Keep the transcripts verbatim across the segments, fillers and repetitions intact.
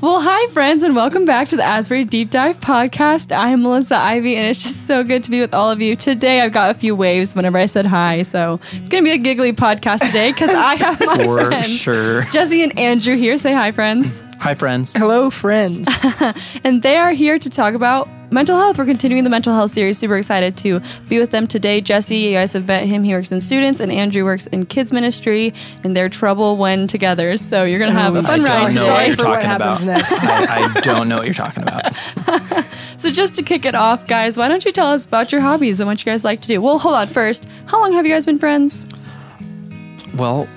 Well, hi, friends, and welcome back to the Asbury Deep Dive Podcast. I am Melissa Ivey, and it's just so good to be with all of you. Today, I've got a few waves whenever I said hi, so it's going to be a giggly podcast today because I have my For friends, sure. Jesse and Andrew here. Say hi, friends. Hi, friends. Hello, friends. And they are here to talk about mental health. We're continuing the mental health series. Super excited to be with them today. Jesse, you guys have met him. He works in students, and Andrew works in kids ministry, and they're trouble when together. So you're going to have oh, a fun ride today. I don't know what you're talking about. I, I don't know what you're talking about. So just to kick it off, guys, why don't you tell us about your hobbies and what you guys like to do? Well, hold on. First, how long have you guys been friends? Well,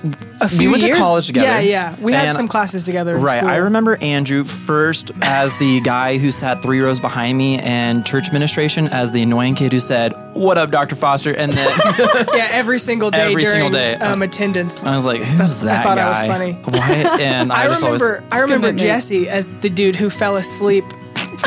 we went years? to college together. Yeah, yeah. We had some classes together. Right. School. I remember Andrew first as the guy who sat three rows behind me, and church administration as the annoying kid who said, "What up, Doctor Foster?" And then yeah, every single day every during single day. Um, attendance. I was like, "Who's That's, that?" I thought guy? I was funny. Why? And I, I just remember. Always, I remember Jesse as the dude who fell asleep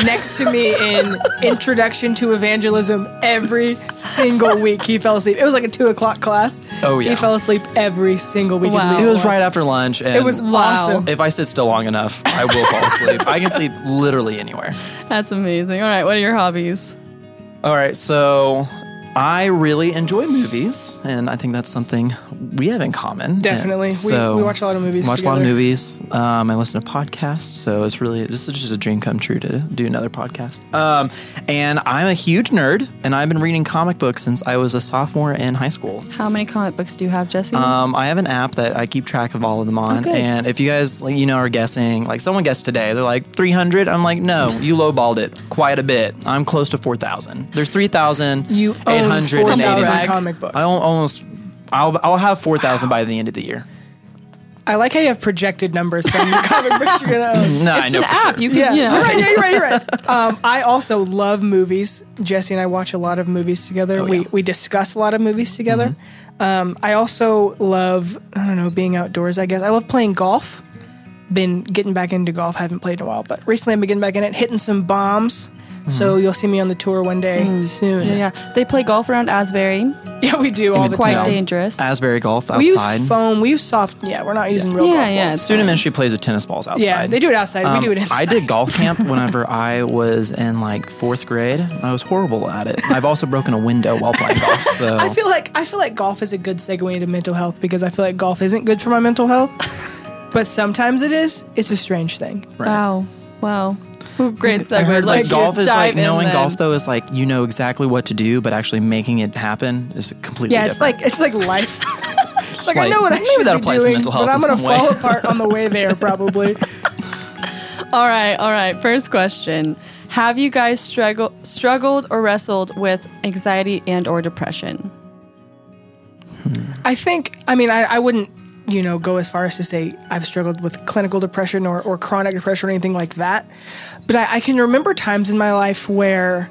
next to me in Introduction to Evangelism every single week. He fell asleep. It was like a two o'clock class. Oh yeah, he fell asleep every single week. Wow. It was right after lunch. And it was awesome. If I sit still long enough, I will fall asleep. I can sleep literally anywhere. That's amazing. All right, what are your hobbies? All right, so I really enjoy movies, and I think that's something we have in common. Definitely. So we, we watch a lot of movies Watch together. a lot of movies. Um, I listen to podcasts, so it's really, this is just a dream come true to do another podcast. Um, and I'm a huge nerd, and I've been reading comic books since I was a sophomore in high school. How many comic books do you have, Jesse? Um, I have an app that I keep track of all of them on, oh, and if you guys, like, you know, are guessing, like someone guessed today, they're like, three hundred? I'm like, no, you lowballed it quite a bit. I'm close to four thousand. There's three thousand. You own four thousand comic books. I almost, I'll, I'll have four thousand by the end of the year. I like how you have projected numbers from the comic books you're going to own. No, it's I know an for app. Sure. You can, yeah. you know. You're right, yeah, you're right, you're right. Um, I also love movies. Jesse and I watch a lot of movies together. Oh, yeah. We we discuss a lot of movies together. Mm-hmm. Um, I also love, I don't know, being outdoors, I guess. I love playing golf. Been getting back into golf. Haven't played in a while, but recently I've been getting back in it, hitting some bombs. So you'll see me on the tour one day mm. soon. Yeah, yeah, they play golf around Asbury. Yeah, we do all it's the time. It's quite dangerous. Asbury golf outside. We use foam. We use soft. Yeah, we're not using yeah. real yeah, golf yeah, balls. Student ministry plays with tennis balls outside. Yeah, they do it outside. Um, we do it inside. I did golf camp whenever I was in like fourth grade. I was horrible at it. I've also broken a window while playing golf. So I feel like I feel like golf is a good segue into mental health because I feel like golf isn't good for my mental health, but sometimes it is. It's a strange thing. Right. Wow! Wow! Great segue. Like, like golf is like knowing golf though is like you know exactly what to do, but actually making it happen is completely yeah. It's different. like it's like life. it's like, like I know what I should be doing, but I'm gonna fall apart on the way there probably. all right, all right. First question: have you guys struggled, struggled or wrestled with anxiety and or depression? Hmm. I think. I mean, I, I wouldn't. you know, go as far as to say I've struggled with clinical depression or, or chronic depression or anything like that. But I, I can remember times in my life where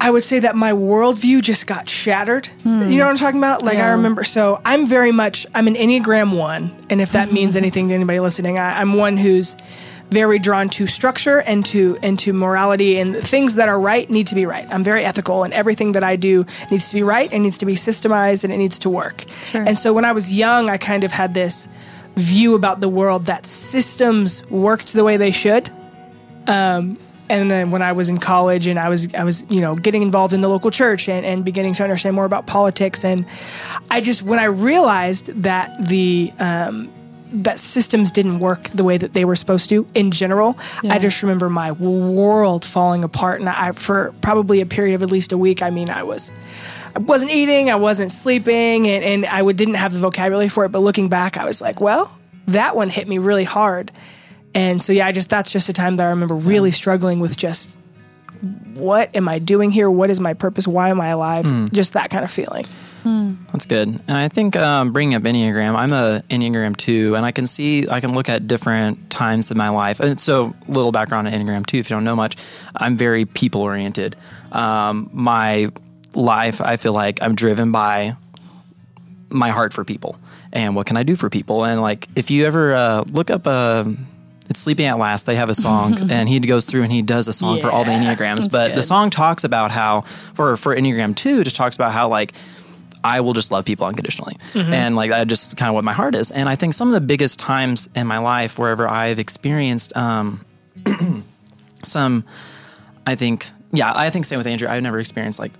I would say that my worldview just got shattered. Hmm. You know what I'm talking about? Like yeah. I remember, so I'm very much, I'm an Enneagram one. And if that means anything to anybody listening, I, I'm one who's very drawn to structure and to and to morality, and things that are right need to be right. I'm very ethical, and everything that I do needs to be right and needs to be systemized and it needs to work. Sure. And so when I was young, I kind of had this view about the world that systems worked the way they should. Um, and then when I was in college and I was I was you know getting involved in the local church and, and beginning to understand more about politics, and I just when I realized that the um, that systems didn't work the way that they were supposed to in general. Yeah. I just remember my world falling apart. And I, for probably a period of at least a week, I mean, I was, I wasn't eating, I wasn't sleeping, and, and I would, didn't have the vocabulary for it. But looking back, I was like, well, that one hit me really hard. And so, yeah, I just, that's just a time that I remember really yeah. struggling with just, what am I doing here? What is my purpose? Why am I alive? Mm. Just that kind of feeling. Hmm. That's good. And I think um, bringing up Enneagram, I'm a Enneagram two, and I can see, I can look at different times in my life. And so little background on Enneagram two, if you don't know much, I'm very people-oriented. Um, my life, I feel like I'm driven by my heart for people and what can I do for people. And like, if you ever uh, look up a... It's Sleeping At Last. They have a song, and he goes through and he does a song yeah, for all the Enneagrams. But good. The song talks about how, for, for Enneagram two, just talks about how, like, I will just love people unconditionally. Mm-hmm. And like, I just kind of what my heart is. And I think some of the biggest times in my life wherever I've experienced um, some, I think, yeah, I think same with Andrew. I've never experienced like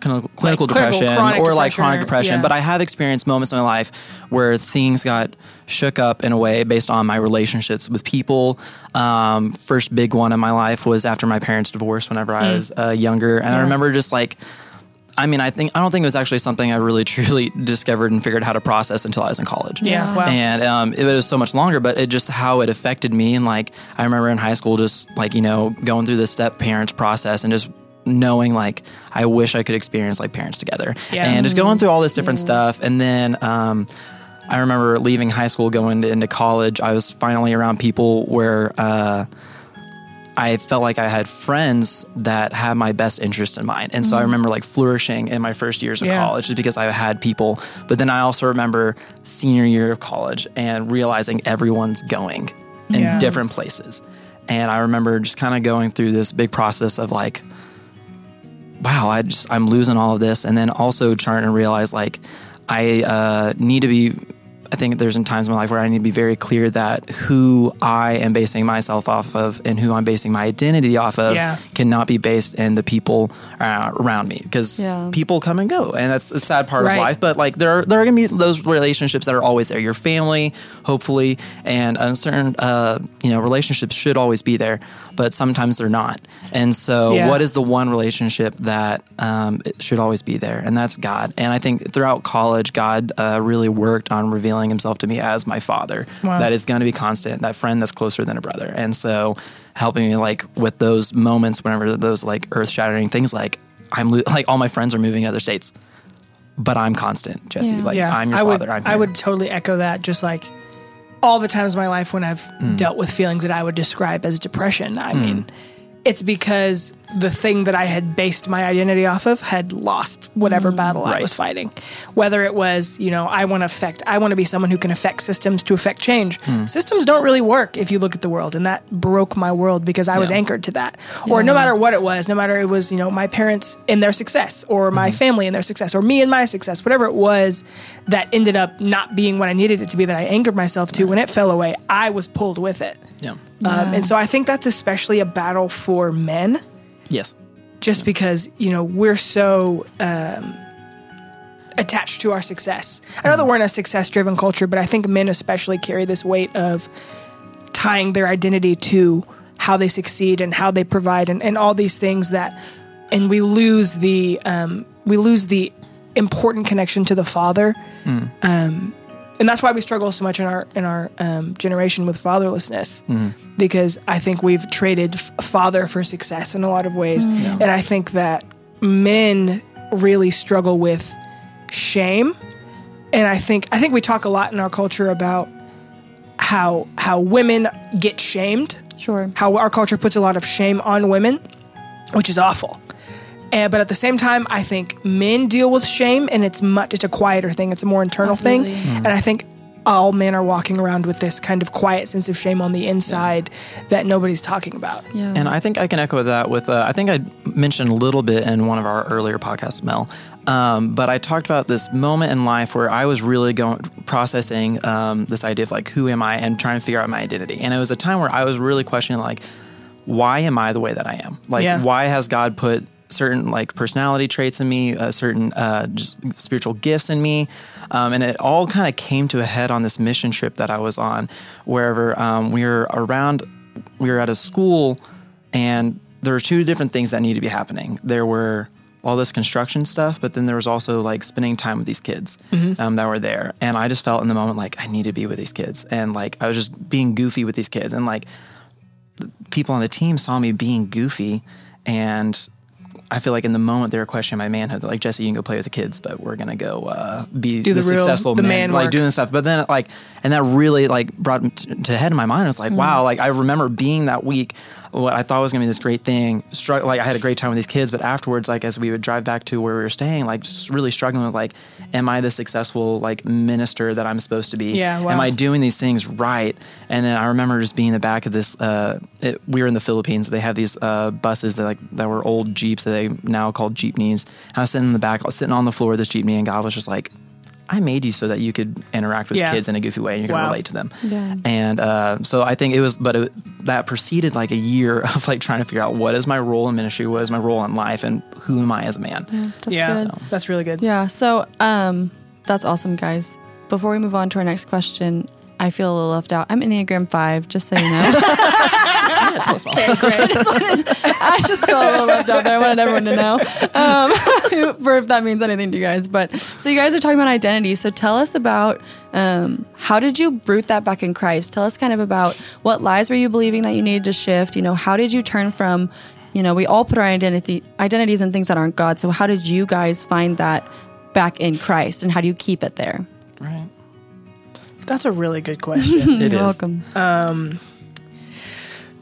clinical, clinical like depression clinical, or like depression chronic or, depression. Yeah. But I have experienced moments in my life where things got shook up in a way based on my relationships with people. Um, first big one in my life was after my parents divorced whenever I mm. was uh, younger. And yeah. I remember just like, I mean, I think I don't think it was actually something I really truly discovered and figured how to process until I was in college. Yeah, wow. And um, it was so much longer, but it just how it affected me. And like, I remember in high school, just like, you know, going through this step parents process and just knowing like, I wish I could experience like parents together yeah. and just going through all this different yeah. stuff. And then um, I remember leaving high school, going into college. I was finally around people where uh, I felt like I had friends that had my best interest in mind. And so mm. I remember like flourishing in my first years of yeah. college just because I had people. But then I also remember senior year of college and realizing everyone's going in yeah. different places. And I remember just kind of going through this big process of like, wow, I just, I'm losing all of this. And then also trying to realize like I uh, need to be I think there's in times in my life where I need to be very clear that who I am basing myself off of and who I'm basing my identity off of yeah. cannot be based in the people uh, around me because yeah. people come and go. And that's a sad part right. of life. But like there are, there are going to be those relationships that are always there. Your family, hopefully, and uncertain, uh, you know, relationships should always be there, but sometimes they're not. And so yeah. what is the one relationship that um, it should always be there? And that's God. And I think throughout college, God uh, really worked on revealing himself to me as my father wow. that is going to be constant, that friend that's closer than a brother. And so helping me like with those moments, whenever those like earth shattering things, like I'm lo- like all my friends are moving to other states, but I'm constant, Jesse. Yeah. Like yeah. I'm your I father. Would, I'm here. I would totally echo that. Just like all the times in my life when I've mm. dealt with feelings that I would describe as depression. I mm. mean, it's because the thing that I had based my identity off of had lost whatever battle right. I was fighting. Whether it was, you know, I want to affect, I want to be someone who can affect systems to affect change. Mm. Systems don't really work if you look at the world. And that broke my world because I yeah. was anchored to that. Yeah. Or no matter what it was, no matter it was, you know, my parents in their success or my mm. family in their success or me in my success, whatever it was that ended up not being what I needed it to be that I anchored myself to. Right. When it fell away, I was pulled with it. Yeah. Yeah. Um, and so I think that's especially a battle for men. Yes. Just yeah. because, you know, we're so um, attached to our success. I know that we're in a success-driven culture, but I think men especially carry this weight of tying their identity to how they succeed and how they provide and, and all these things that, and we lose the, um, we lose the important connection to the father. Mm. Um And that's why we struggle so much in our in our um, generation with fatherlessness, mm. because I think we've traded f- father for success in a lot of ways. Mm. Yeah. And I think that men really struggle with shame. And I think I think we talk a lot in our culture about how how women get shamed. Sure. How our culture puts a lot of shame on women, which is awful. And, but at the same time, I think men deal with shame, and it's much it's a quieter thing. It's a more internal Absolutely. thing. Mm-hmm. And I think all men are walking around with this kind of quiet sense of shame on the inside yeah. that nobody's talking about. Yeah. And I think I can echo that with, uh, I think I mentioned a little bit in one of our earlier podcasts, Mel, um, but I talked about this moment in life where I was really going processing um, this idea of like, who am I, and trying to figure out my identity. And it was a time where I was really questioning like, why am I the way that I am? Like, yeah. why has God put certain like personality traits in me, uh, certain uh, just spiritual gifts in me. Um, and it all kind of came to a head on this mission trip that I was on, wherever um, we were around, we were at a school, and there were two different things that needed to be happening. There were all this construction stuff, but then there was also like spending time with these kids mm-hmm. um, that were there. And I just felt in the moment like I need to be with these kids. And like I was just being goofy with these kids. And like the people on the team saw me being goofy, and I feel like in the moment they were questioning my manhood. They're like, Jesse, you can go play with the kids, but we're going to go uh, be the, the real, successful the man, man like doing stuff. But then like, and that really like brought to head in my mind. I was like, mm. wow, like I remember being that week what I thought was going to be this great thing. Stru- like I had a great time with these kids, but afterwards, like as we would drive back to where we were staying, like just really struggling with like, am I the successful like minister that I'm supposed to be? Yeah, wow. Am I doing these things right? And then I remember just being in the back of this, uh, it, we were in the Philippines. They have these uh, buses that like that were old Jeeps that they now call jeepneys. And I was sitting in the back, sitting on the floor of this jeepney, and God was just like, I made you so that you could interact with yeah. kids in a goofy way and you could wow. relate to them. Yeah. And uh, so I think it was, but it, that preceded like a year of like trying to figure out what is my role in ministry, what is my role in life, and who am I as a man? Yeah, that's, yeah. So. That's really good. Yeah, so um, that's awesome, guys. Before we move on to our next question, I feel a little left out. I'm Enneagram five, just so you know. Yeah, tell us all. Okay, great. I just, wanted, I just feel a little left out there. I wanted everyone to know um, for if that means anything to you guys. But so you guys are talking about identity. So tell us about um, how did you root that back in Christ? Tell us kind of about what lies were you believing that you needed to shift? You know, how did you turn from, you know, we all put our identity identities in things that aren't God. So how did you guys find that back in Christ, and how do you keep it there? Right. That's a really good question. It You're is. Welcome. Um,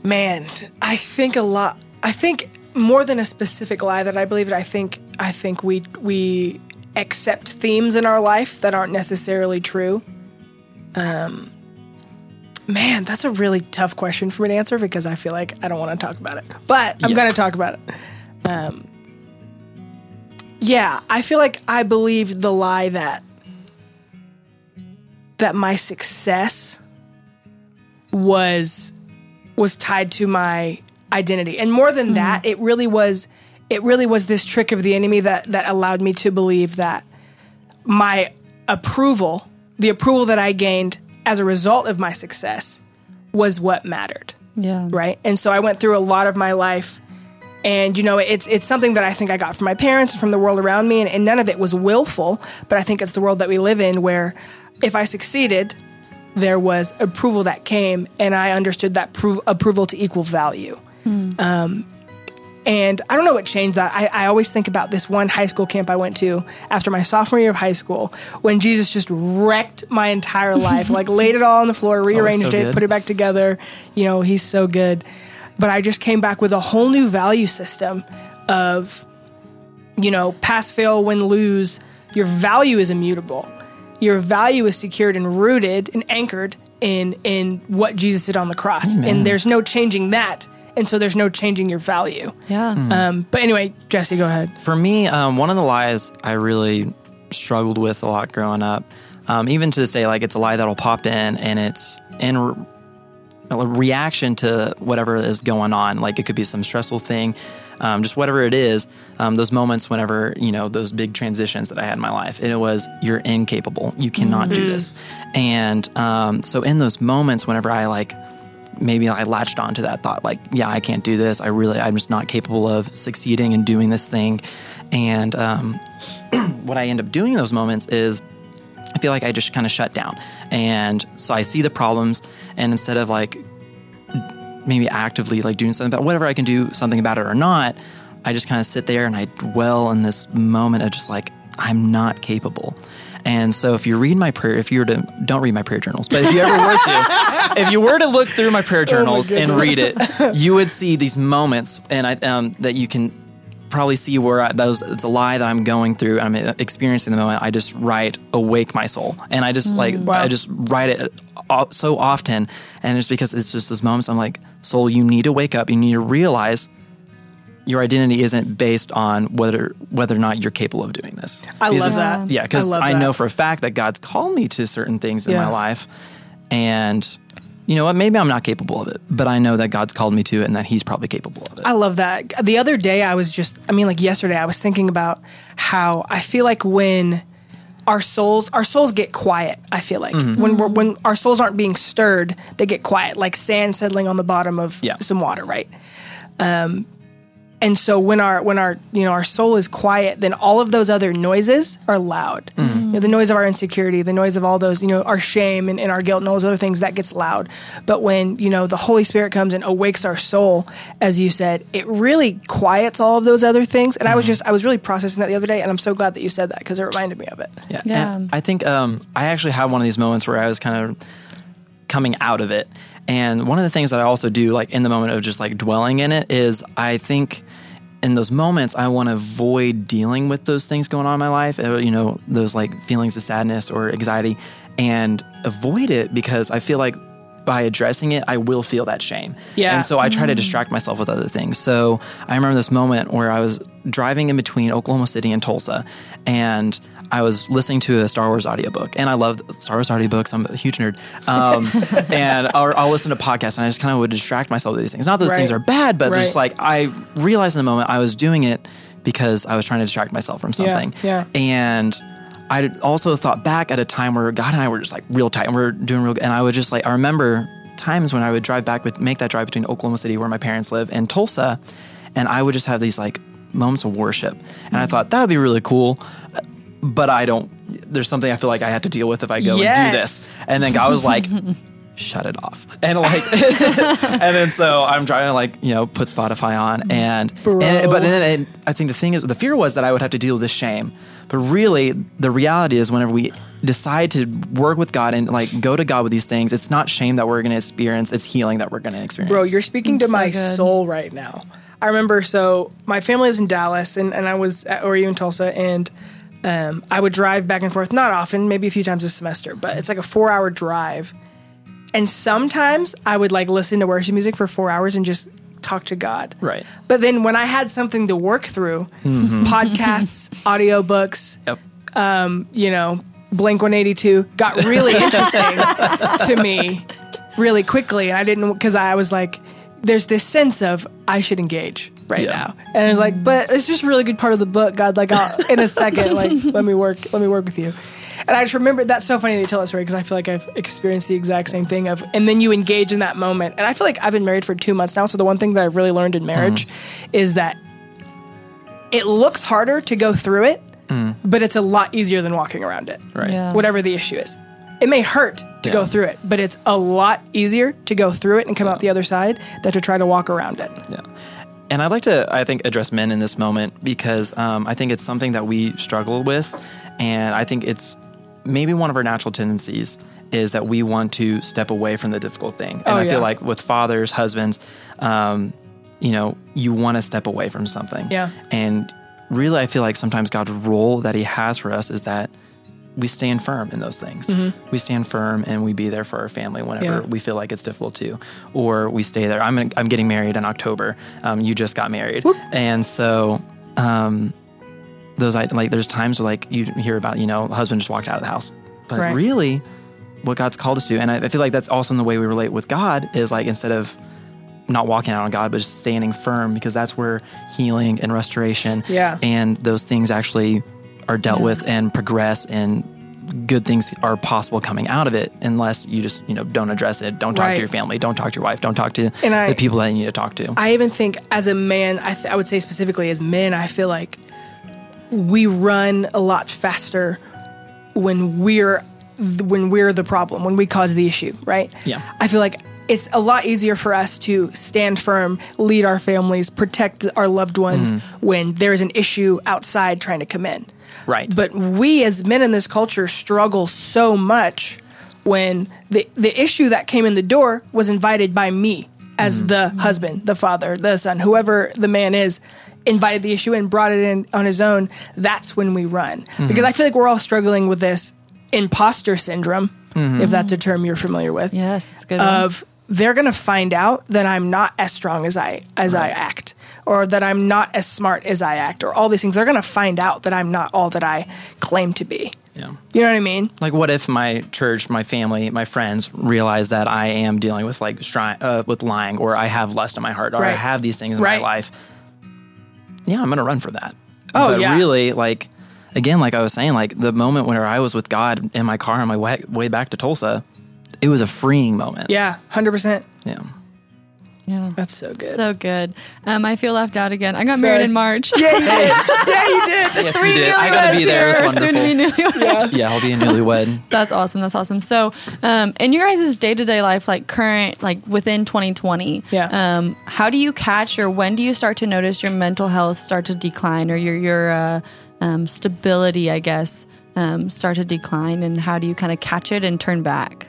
Man, I think a lot. I think more than a specific lie that I believed. I think I think we we accept themes in our life that aren't necessarily true. Um, man, that's a really tough question for me to answer because I feel like I don't want to talk about it, but I'm yeah. going to talk about it. Um, yeah, I feel like I believed the lie that that my success was. was tied to my identity. And more than that, mm. it really was it really was this trick of the enemy that, that allowed me to believe that my approval, the approval that I gained as a result of my success, was what mattered. Yeah. Right? And so I went through a lot of my life, and you know, it's it's something that I think I got from my parents and from the world around me, and, and none of it was willful, but I think it's the world that we live in where if I succeeded, there was approval that came, and I understood that prov- approval to equal value. Mm. Um, and I don't know what changed that. I, I always think about this one high school camp I went to after my sophomore year of high school when Jesus just wrecked my entire life, like laid it all on the floor, it's rearranged so it, good. Put it back together. You know, he's so good. But I just came back with a whole new value system of, you know, pass, fail, win, lose. Your value is immutable. Your value is secured and rooted and anchored in in what Jesus did on the cross. Amen. And there's no changing that. And so there's no changing your value. Yeah. Mm. Um, but anyway, Jesse, go ahead. For me, um, one of the lies I really struggled with a lot growing up, um, even to this day, like it's a lie that'll pop in, and it's in re- a reaction to whatever is going on. Like it could be some stressful thing. Um, just whatever it is, um, those moments whenever, you know, those big transitions that I had in my life, and it was, you're incapable. You cannot mm-hmm. do this. And um, so in those moments, whenever I like, maybe I latched onto that thought, like, yeah, I can't do this. I really, I'm just not capable of succeeding and doing this thing. And um, what I end up doing in those moments is I feel like I just kind of shut down. And so I see the problems, and instead of like, maybe actively like doing something about whatever I can do something about it or not, I just kind of sit there and I dwell in this moment of just like, I'm not capable. And so if you read my prayer, if you were to, don't read my prayer journals, but if you ever were to, if you were to look through my prayer journals oh my and read it, you would see these moments and I um, that you can probably see where I, those, it's a lie that I'm going through. I'm experiencing the moment. I just write, awake my soul. And I just mm, like, wow. I just write it so often. And it's because it's just those moments I'm like, soul, you need to wake up. You need to realize your identity isn't based on whether whether or not you're capable of doing this. I because love that. Yeah, because I, I know for a fact that God's called me to certain things in yeah. my life. And you know what? Maybe I'm not capable of it, but I know that God's called me to it and that he's probably capable of it. I love that. The other day I was just, I mean, like yesterday I was thinking about how I feel like when our souls, our souls get quiet, I feel like. Mm-hmm. When we're, when our souls aren't being stirred, they get quiet, like sand settling on the bottom of yeah. some water, right? Um, and so when our, when our, you know, our soul is quiet, then all of those other noises are loud. Mm-hmm. You know, the noise of our insecurity, the noise of all those, you know, our shame and, and our guilt and all those other things, that gets loud. But when, you know, the Holy Spirit comes and awakes our soul, as you said, it really quiets all of those other things. And mm-hmm. I was just, I was really processing that the other day, and I'm so glad that you said that because it reminded me of it. Yeah. yeah. And I think um, I actually had one of these moments where I was kind of coming out of it. And one of the things that I also do, like in the moment of just like dwelling in it, is I think in those moments, I want to avoid dealing with those things going on in my life, you know, those like feelings of sadness or anxiety, and avoid it because I feel like by addressing it, I will feel that shame. Yeah. And so I try to distract myself with other things. So I remember this moment where I was driving in between Oklahoma City and Tulsa, and I was listening to a Star Wars audiobook, and I love Star Wars audiobooks. I'm a huge nerd. Um, and I'll, I'll listen to podcasts, and I just kind of would distract myself with these things. Not that those right. things are bad, but right. just like I realized in the moment I was doing it because I was trying to distract myself from something. Yeah. Yeah. And I also thought back at a time where God and I were just like real tight and we were doing real good. And I would just like, I remember times when I would drive back, would make that drive between Oklahoma City where my parents live and Tulsa. And I would just have these like moments of worship. And mm-hmm. I thought that would be really cool, but I don't, there's something I feel like I have to deal with if I go yes. and do this. And then God was like, shut it off. And like, and then so I'm trying to like, you know, put Spotify on and, and but then it, I think the thing is, the fear was that I would have to deal with this shame. But really, the reality is whenever we decide to work with God and like go to God with these things, it's not shame that we're going to experience. It's healing that we're going to experience. Bro, you're speaking That's to so my good. soul right now. I remember, so my family lives in Dallas and, and I was at O R U in Tulsa, and um, I would drive back and forth, not often, maybe a few times a semester, but it's like a four hour drive. And sometimes I would like listen to worship music for four hours and just talk to God. Right. But then when I had something to work through, mm-hmm. podcasts, audiobooks, yep. um, you know, Blink one eighty-two got really interesting to me really quickly. And I didn't, because I was like, there's this sense of I should engage right yeah. now. And I was like, but it's just a really good part of the book, God, like I'll, in a second, like let me work, let me work with you. And I just remember, that's so funny that you tell that story because I feel like I've experienced the exact same thing of, and then you engage in that moment. And I feel like I've been married for two months now. So the one thing that I've really learned in marriage mm. is that it looks harder to go through it, mm. but it's a lot easier than walking around it, right? Yeah. Whatever the issue is. It may hurt to yeah. go through it, but it's a lot easier to go through it and come yeah. out the other side than to try to walk around it. Yeah. And I'd like to, I think, address men in this moment because um, I think it's something that we struggle with. And I think it's, maybe one of our natural tendencies is that we want to step away from the difficult thing. And oh, I yeah. feel like with fathers, husbands, um, you know, you want to step away from something. Yeah. And really, I feel like sometimes God's role that he has for us is that we stand firm in those things. Mm-hmm. We stand firm and we be there for our family whenever yeah. we feel like it's difficult too, or we stay there. I'm I'm getting married in October. Um, you just got married. Whoop. And so, um, Those like there's times where like you hear about, you know, husband just walked out of the house, but right. really what God's called us to. And I, I feel like that's also in the way we relate with God is like, instead of not walking out on God, but just standing firm, because that's where healing and restoration yeah. and those things actually are dealt yeah. with and progress, and good things are possible coming out of it, unless you just, you know, don't address it. Don't talk right. to your family. Don't talk to your wife. Don't talk to and I, the people that you need to talk to. I even think as a man, I, th- I would say specifically as men, I feel like we run a lot faster when we're when we're the problem, when we cause the issue, right? Yeah. I feel like it's a lot easier for us to stand firm, lead our families, protect our loved ones mm-hmm. when there is an issue outside trying to come in. Right. But we as men in this culture struggle so much when the, the issue that came in the door was invited by me as mm-hmm. the husband, the father, the son, whoever the man is, invited the issue and brought it in on his own. That's when we run. Mm-hmm. Because I feel like we're all struggling with this imposter syndrome, mm-hmm. if that's a term you're familiar with. Yes, it's a good of one. They're going to find out that I'm not as strong as I as right. I act, or that I'm not as smart as I act, or all these things. They're going to find out that I'm not all that I claim to be. Yeah. You know what I mean? Like, what if my church, my family, my friends realize that I am dealing with like stri- uh, with lying, or I have lust in my heart, or right. I have these things in right. my life? Yeah, I'm going to run for that. Oh, but yeah. But really, like, again, like I was saying, like the moment where I was with God in my car on my way, way back to Tulsa, it was a freeing moment. Yeah, one hundred percent. Yeah. Yeah. That's so good. So good. Um, I feel left out again. I got Sorry. married in March. Yeah, you did. yeah, you did. Yes, Three you did. I got to be there. It was wonderful. Soon yeah. yeah, I'll be a newlywed. That's awesome. That's awesome. So um, in your guys' day-to-day life, like current, like within twenty twenty, yeah. um, how do you catch, or when do you start to notice your mental health start to decline, or your, your uh, um, stability, I guess, um, start to decline? And how do you kind of catch it and turn back?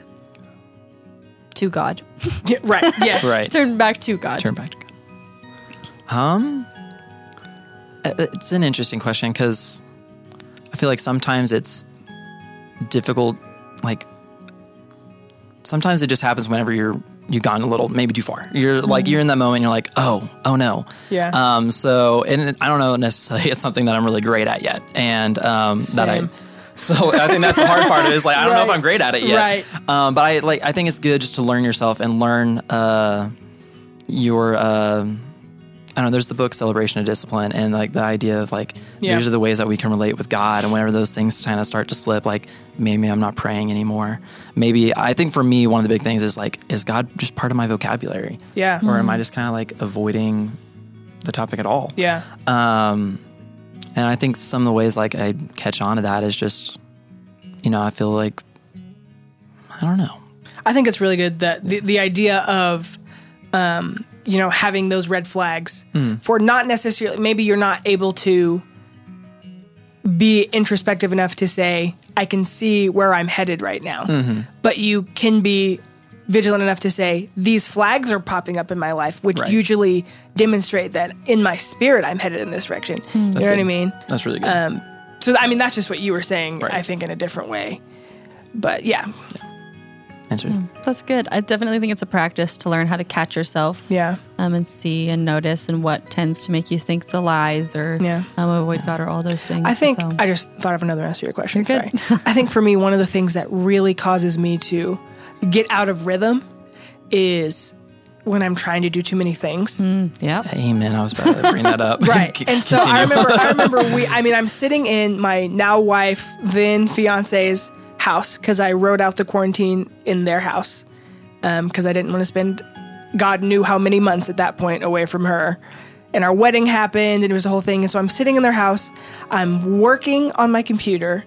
to God. Yeah, right. Yes. Right. Turn back to God. Turn back to God. Um, it's an interesting question because I feel like sometimes it's difficult. Like sometimes it just happens whenever you're you've gone a little maybe too far. You're mm-hmm. like you're in that moment. And you're like, oh, oh no. Yeah. Um. So and I don't know necessarily it's something that I'm really great at yet, and um Same. that I. So I think that's the hard part of it is like, I don't right. know if I'm great at it yet. Right. Um, but I like I think it's good just to learn yourself and learn uh, your, uh, I don't know, there's the book Celebration of Discipline and like the idea of like, yeah. these are the ways that we can relate with God. And whenever those things kind of start to slip, like maybe I'm not praying anymore. Maybe I think for me, one of the big things is like, is God just part of my vocabulary? Yeah. Mm-hmm. Or am I just kind of like avoiding the topic at all? Yeah. Um And I think some of the ways like I catch on to that is just, you know, I feel like, I don't know. I think it's really good that the, the idea of, um, you know, having those red flags mm. for not necessarily, maybe you're not able to be introspective enough to say, I can see where I'm headed right now. Mm-hmm. But you can be vigilant enough to say, these flags are popping up in my life, which right. usually demonstrate that in my spirit I'm headed in this direction. Mm. You know good. what I mean? That's really good. Um, so, I mean, that's just what you were saying, right. I think, in a different way. But, yeah. yeah. Answered. Mm. That's good. I definitely think it's a practice to learn how to catch yourself. Yeah. Um, and see and notice and what tends to make you think the lies or yeah. um, avoid yeah. God or all those things. I think, so. I just thought of another answer to your question. Sorry. I think for me, one of the things that really causes me to get out of rhythm is when I'm trying to do too many things. Mm, yeah. Amen. I was about to bring that up. Right. C- and so continue. I remember, I remember we, I mean, I'm sitting in my now wife, then fiance's house because I rode out the quarantine in their house because um, I didn't want to spend God knew how many months at that point away from her. And our wedding happened and it was a whole thing. And so I'm sitting in their house. I'm working on my computer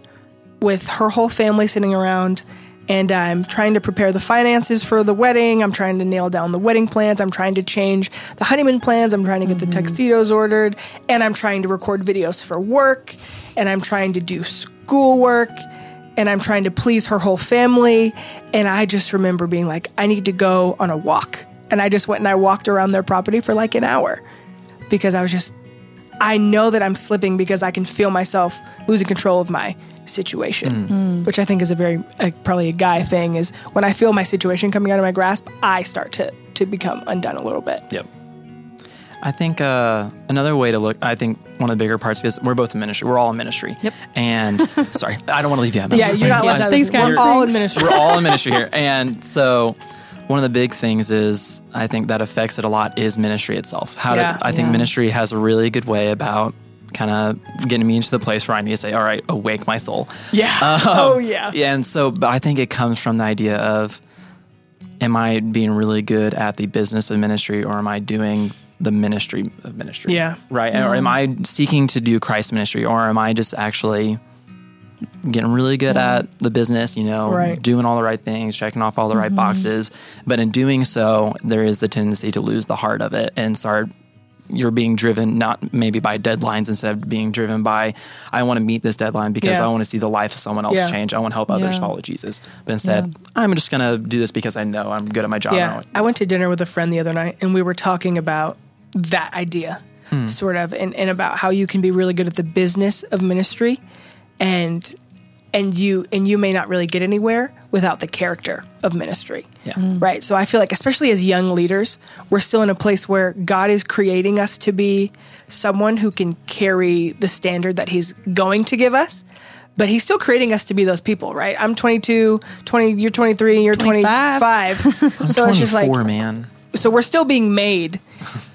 with her whole family sitting around. And I'm trying to prepare the finances for the wedding. I'm trying to nail down the wedding plans. I'm trying to change the honeymoon plans. I'm trying to get mm-hmm. the tuxedos ordered. And I'm trying to record videos for work. And I'm trying to do schoolwork. And I'm trying to please her whole family. And I just remember being like, I need to go on a walk. And I just went and I walked around their property for like an hour. Because I was just, I know that I'm slipping because I can feel myself losing control of my situation, mm. which I think is a very uh, probably a guy thing. Is when I feel my situation coming out of my grasp, I start to to become undone a little bit. Yep. I think uh, another way to look. I think one of the bigger parts is we're both in ministry. We're all in ministry. Yep. And sorry, I don't want to leave you out. Yeah, you're not left out. We're Thanks. all in ministry. We're all in ministry here. And so one of the big things is I think that affects it a lot is ministry itself. How yeah. to, I think yeah. ministry has a really good way about kind of getting me into the place where I need to say, all right, awake my soul. Yeah. Um, oh, yeah. yeah. And so, but I think it comes from the idea of, am I being really good at the business of ministry or am I doing the ministry of ministry? Yeah. Right? Mm-hmm. Or am I seeking to do Christ ministry or am I just actually getting really good yeah. at the business, you know, right. doing all the right things, checking off all the mm-hmm. right boxes. But in doing so, there is the tendency to lose the heart of it and start you're being driven not maybe by deadlines instead of being driven by, I want to meet this deadline because yeah. I want to see the life of someone else yeah. change. I want to help others yeah. follow Jesus. But instead, yeah. I'm just going to do this because I know I'm good at my job. Yeah. Now. I went to dinner with a friend the other night and we were talking about that idea hmm. sort of and, and about how you can be really good at the business of ministry and and you and you may not really get anywhere without the character of ministry, yeah. mm. right? So I feel like, especially as young leaders, we're still in a place where God is creating us to be someone who can carry the standard that he's going to give us, but he's still creating us to be those people, right? I'm twenty-two, twenty, you're twenty-three, you're twenty-five. twenty-five. So it's just like, man. So we're still being made,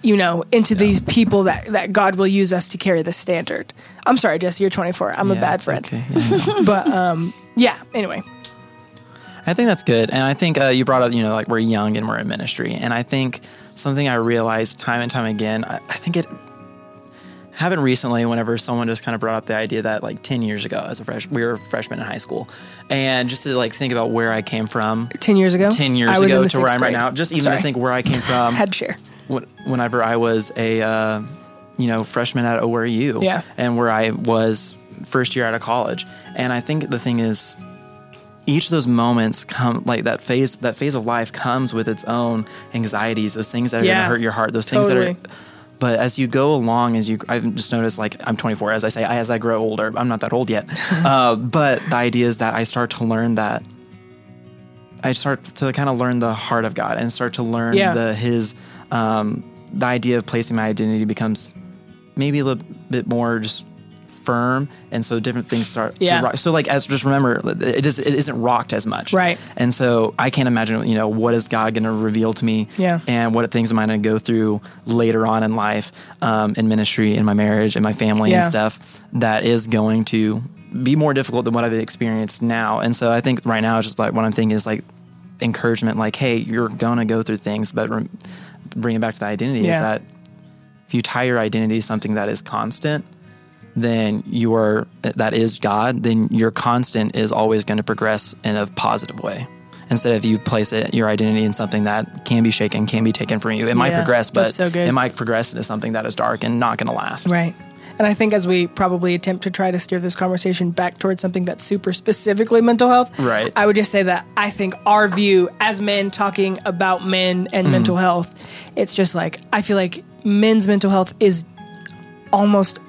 you know, into yeah. these people that, that God will use us to carry the standard. I'm sorry, Jesse, you're twenty-four. I'm yeah, a bad friend. Okay. Yeah, but um, yeah, anyway. I think that's good. And I think uh, you brought up, you know, like we're young and we're in ministry. And I think something I realized time and time again, I, I think it happened recently whenever someone just kind of brought up the idea that like ten years ago as a fresh, we were freshmen in high school. And just to like think about where I came from. ten years ago? ten years ago to where I'm right now. Just even Sorry. to think where I came from. Had to share. Whenever I was a, uh, you know, freshman at O R U. Yeah. And where I was first year out of college. And I think the thing is, each of those moments come like that phase, that phase of life comes with its own anxieties, those things that are yeah, going to hurt your heart, those things totally. that are, but as you go along, as you, I've just noticed, like I'm twenty-four, as I say, as I grow older, I'm not that old yet. uh, but the idea is that I start to learn that I start to kind of learn the heart of God and start to learn yeah. the, his, um, the idea of placing my identity becomes maybe a little bit more just firm, and so different things start yeah. to rock. So like, as just remember, it just it isn't rocked as much, right? And so I can't imagine, you know, what is God going to reveal to me, yeah. and what things am I going to go through later on in life, um, in ministry, in my marriage, in my family, yeah. and stuff that is going to be more difficult than what I've experienced now. And so I think right now, it's just like what I'm thinking is like encouragement, like, hey, you're going to go through things, but re- bring it back to the identity yeah. is that if you tie your identity to something that is constant, then you are, that is God, then your constant is always going to progress in a positive way. Instead of you place it, your identity in something that can be shaken, can be taken from you. It yeah, might progress, but so it might progress into something that is dark and not going to last. Right. And I think as we probably attempt to try to steer this conversation back towards something that's super specifically mental health, right. I would just say that I think our view as men talking about men and mm. mental health, it's just like, I feel like men's mental health is almost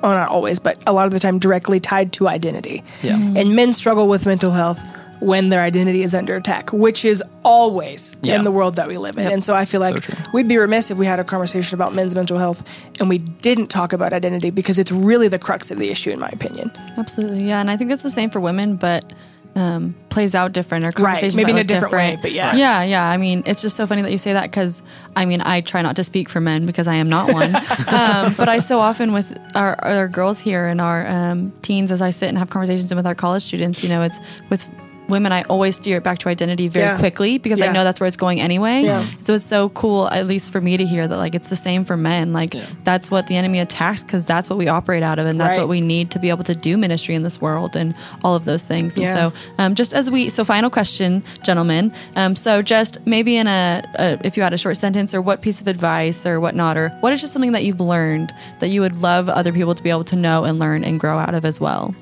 oh, not always, but a lot of the time directly tied to identity. Yeah. Mm-hmm. And men struggle with mental health when their identity is under attack, which is always yeah. in the world that we live in. Yep. And so I feel like so we'd be remiss if we had a conversation about men's mental health and we didn't talk about identity, because it's really the crux of the issue, in my opinion. Absolutely. Yeah. And I think that's the same for women, but um, plays out different, or conversations right. maybe in a different, different way, but yeah. Yeah. Yeah. I mean, it's just so funny that you say that, because I mean, I try not to speak for men because I am not one. um, but I so often with our, our girls here and our um, teens, as I sit and have conversations with our college students, you know, it's with women, I always steer it back to identity very yeah. quickly, because yeah. I know that's where it's going anyway. Yeah. So it's so cool, at least for me, to hear that like it's the same for men. Like yeah. that's what the enemy attacks, because that's what we operate out of, and that's right. what we need to be able to do ministry in this world and all of those things. Yeah. And so um, just as we, so final question, gentlemen. Um, so just maybe in a, a, if you had a short sentence or what piece of advice or whatnot, or what is just something that you've learned that you would love other people to be able to know and learn and grow out of as well?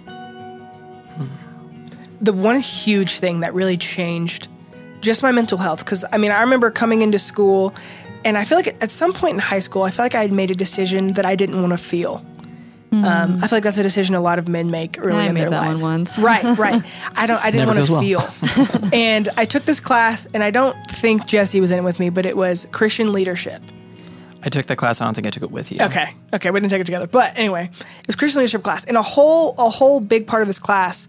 The one huge thing that really changed just my mental health, because I mean, I remember coming into school, and I feel like at some point in high school, I feel like I had made a decision that I didn't want to feel. Mm-hmm. Um, I feel like that's a decision a lot of men make early yeah, in their life. I made that one once. Right, right. I don't. I didn't want to well. feel. And I took this class, and I don't think Jesse was in it with me, but it was Christian leadership. I took that class. I don't think I took it with you. Okay, okay, we didn't take it together. But anyway, it was Christian leadership class, and a whole, a whole big part of this class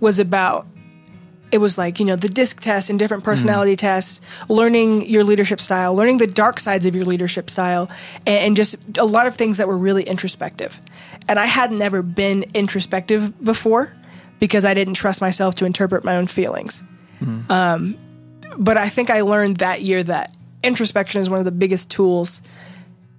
was about, it was like, you know, the D I S C test and different personality mm. tests, learning your leadership style, learning the dark sides of your leadership style, and, and just a lot of things that were really introspective. And I had never been introspective before, because I didn't trust myself to interpret my own feelings. Mm. Um, but I think I learned that year that introspection is one of the biggest tools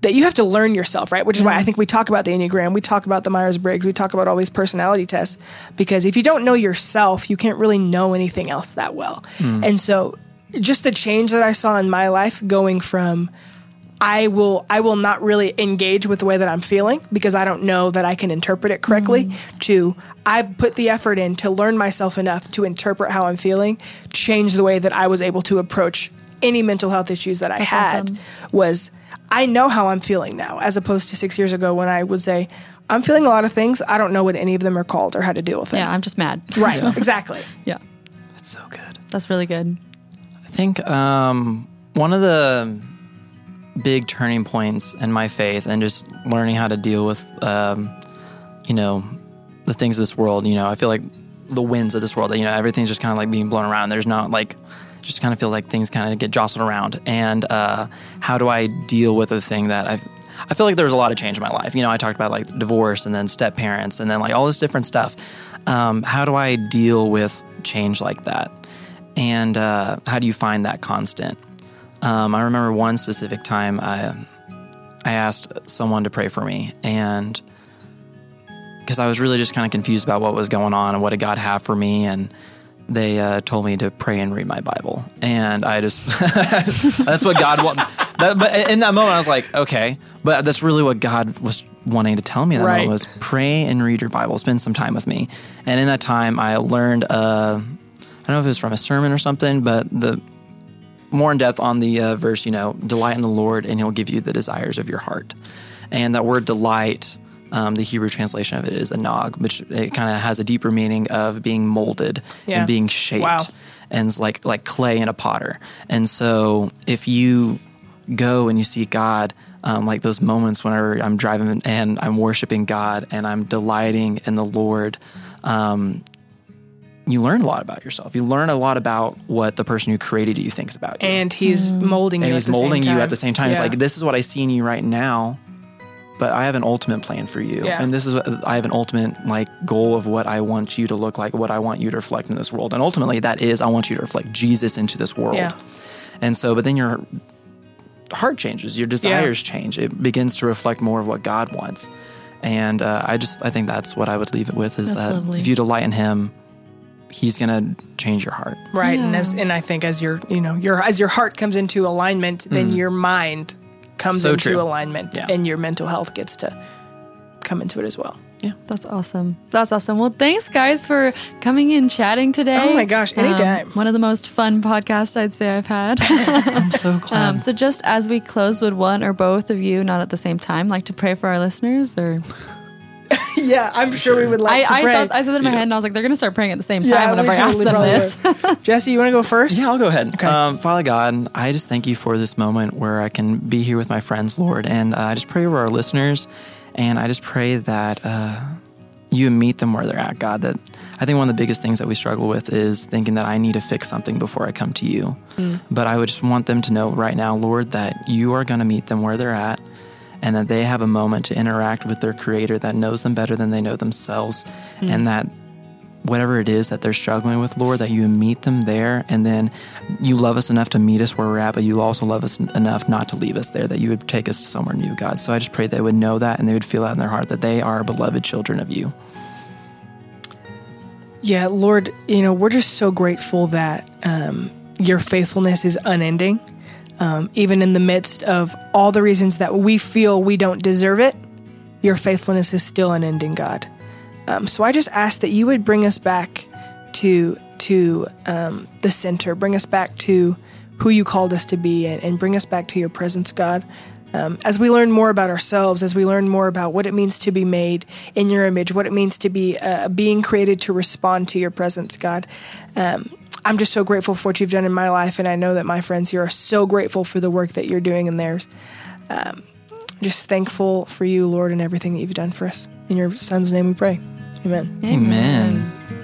that you have to learn yourself, right? Which is why I think we talk about the Enneagram, we talk about the Myers-Briggs, we talk about all these personality tests, because if you don't know yourself, you can't really know anything else that well. Mm. And so just the change that I saw in my life, going from I will I will not really engage with the way that I'm feeling because I don't know that I can interpret it correctly, mm. to I've put the effort in to learn myself enough to interpret how I'm feeling, change the way that I was able to approach any mental health issues that I That's had awesome. was, I know how I'm feeling now, as opposed to six years ago when I would say, I'm feeling a lot of things. I don't know what any of them are called or how to deal with them. Yeah, I'm just mad. Right, yeah. exactly. Yeah. That's so good. That's really good. I think um, one of the big turning points in my faith and just learning how to deal with, um, you know, the things of this world, you know, I feel like the winds of this world, you know, everything's just kind of like being blown around. There's not like... just kind of feel like things kind of get jostled around. And uh, how do I deal with a thing that I've, I feel like there was a lot of change in my life. You know, I talked about like divorce and then step parents and then like all this different stuff. Um, how do I deal with change like that? And uh, how do you find that constant? Um, I remember one specific time I, I asked someone to pray for me, and because I was really just kind of confused about what was going on and what did God have for me, and they uh, told me to pray and read my Bible. And I just, that's what God wanted. That, but in that moment, I was like, okay. But that's really what God was wanting to tell me. That right. moment was pray and read your Bible. Spend some time with me. And in that time, I learned uh, I don't know if it was from a sermon or something, but the more in depth on the uh, verse, you know, delight in the Lord and he'll give you the desires of your heart. And that word delight, um, the Hebrew translation of it is anag, which it kind of has a deeper meaning of being molded yeah. and being shaped. Wow. And it's like, like clay in a potter. And so if you go and you see God, um, like those moments whenever I'm driving and I'm worshiping God and I'm delighting in the Lord, um, you learn a lot about yourself. You learn a lot about what the person who created you thinks about you. And he's molding you at the same time. And he's molding you at the same time. He's like, this is what I see in you right now, but I have an ultimate plan for you. Yeah. And this is what I have an ultimate like goal of what I want you to look like, what I want you to reflect in this world. And ultimately that is, I want you to reflect Jesus into this world. Yeah. And so, but then your heart changes, your desires yeah. change. It begins to reflect more of what God wants. And uh, I just, I think that's what I would leave it with is that's that lovely. If you delight in him, he's going to change your heart. Right. Yeah. And as, and I think as your, you know, your, as your heart comes into alignment, then mm. your mind comes so into true. alignment yeah. and your mental health gets to come into it as well. Yeah. That's awesome. That's awesome. Well, thanks guys for coming in, chatting today. Oh my gosh. Anytime. Um, one of the most fun podcasts I'd say I've had. I'm so glad. Um, so just as we close, would one or both of you, not at the same time, like to pray for our listeners or... Yeah, I'm sure we would like I, to pray. I, thought, I said that in my yeah. head, and I was like, they're going to start praying at the same time yeah, whenever I ask them this. Jesse, you want to go first? Yeah, I'll go ahead. Okay. Um, Father God, I just thank you for this moment where I can be here with my friends, Lord. And uh, I just pray over our listeners, and I just pray that uh, you meet them where they're at, God. That I think one of the biggest things that we struggle with is thinking that I need to fix something before I come to you. Mm. But I would just want them to know right now, Lord, that you are going to meet them where they're at, and that they have a moment to interact with their creator that knows them better than they know themselves. Mm. And that whatever it is that they're struggling with, Lord, that you meet them there. And then you love us enough to meet us where we're at, but you also love us enough not to leave us there, that you would take us to somewhere new, God. So I just pray they would know that and they would feel that in their heart that they are beloved children of you. Yeah, Lord, you know, we're just so grateful that um, your faithfulness is unending. Um, even in the midst of all the reasons that we feel we don't deserve it, your faithfulness is still unending, God. Um, so I just ask that you would bring us back to to um, the center, bring us back to who you called us to be, and, and bring us back to your presence, God. Um, as we learn more about ourselves, as we learn more about what it means to be made in your image, what it means to be uh, being created to respond to your presence, God. Um, I'm just so grateful for what you've done in my life, and I know that my friends here are so grateful for the work that you're doing in theirs. Um, just thankful for you, Lord, and everything that you've done for us. In your son's name we pray. Amen. Amen. Amen.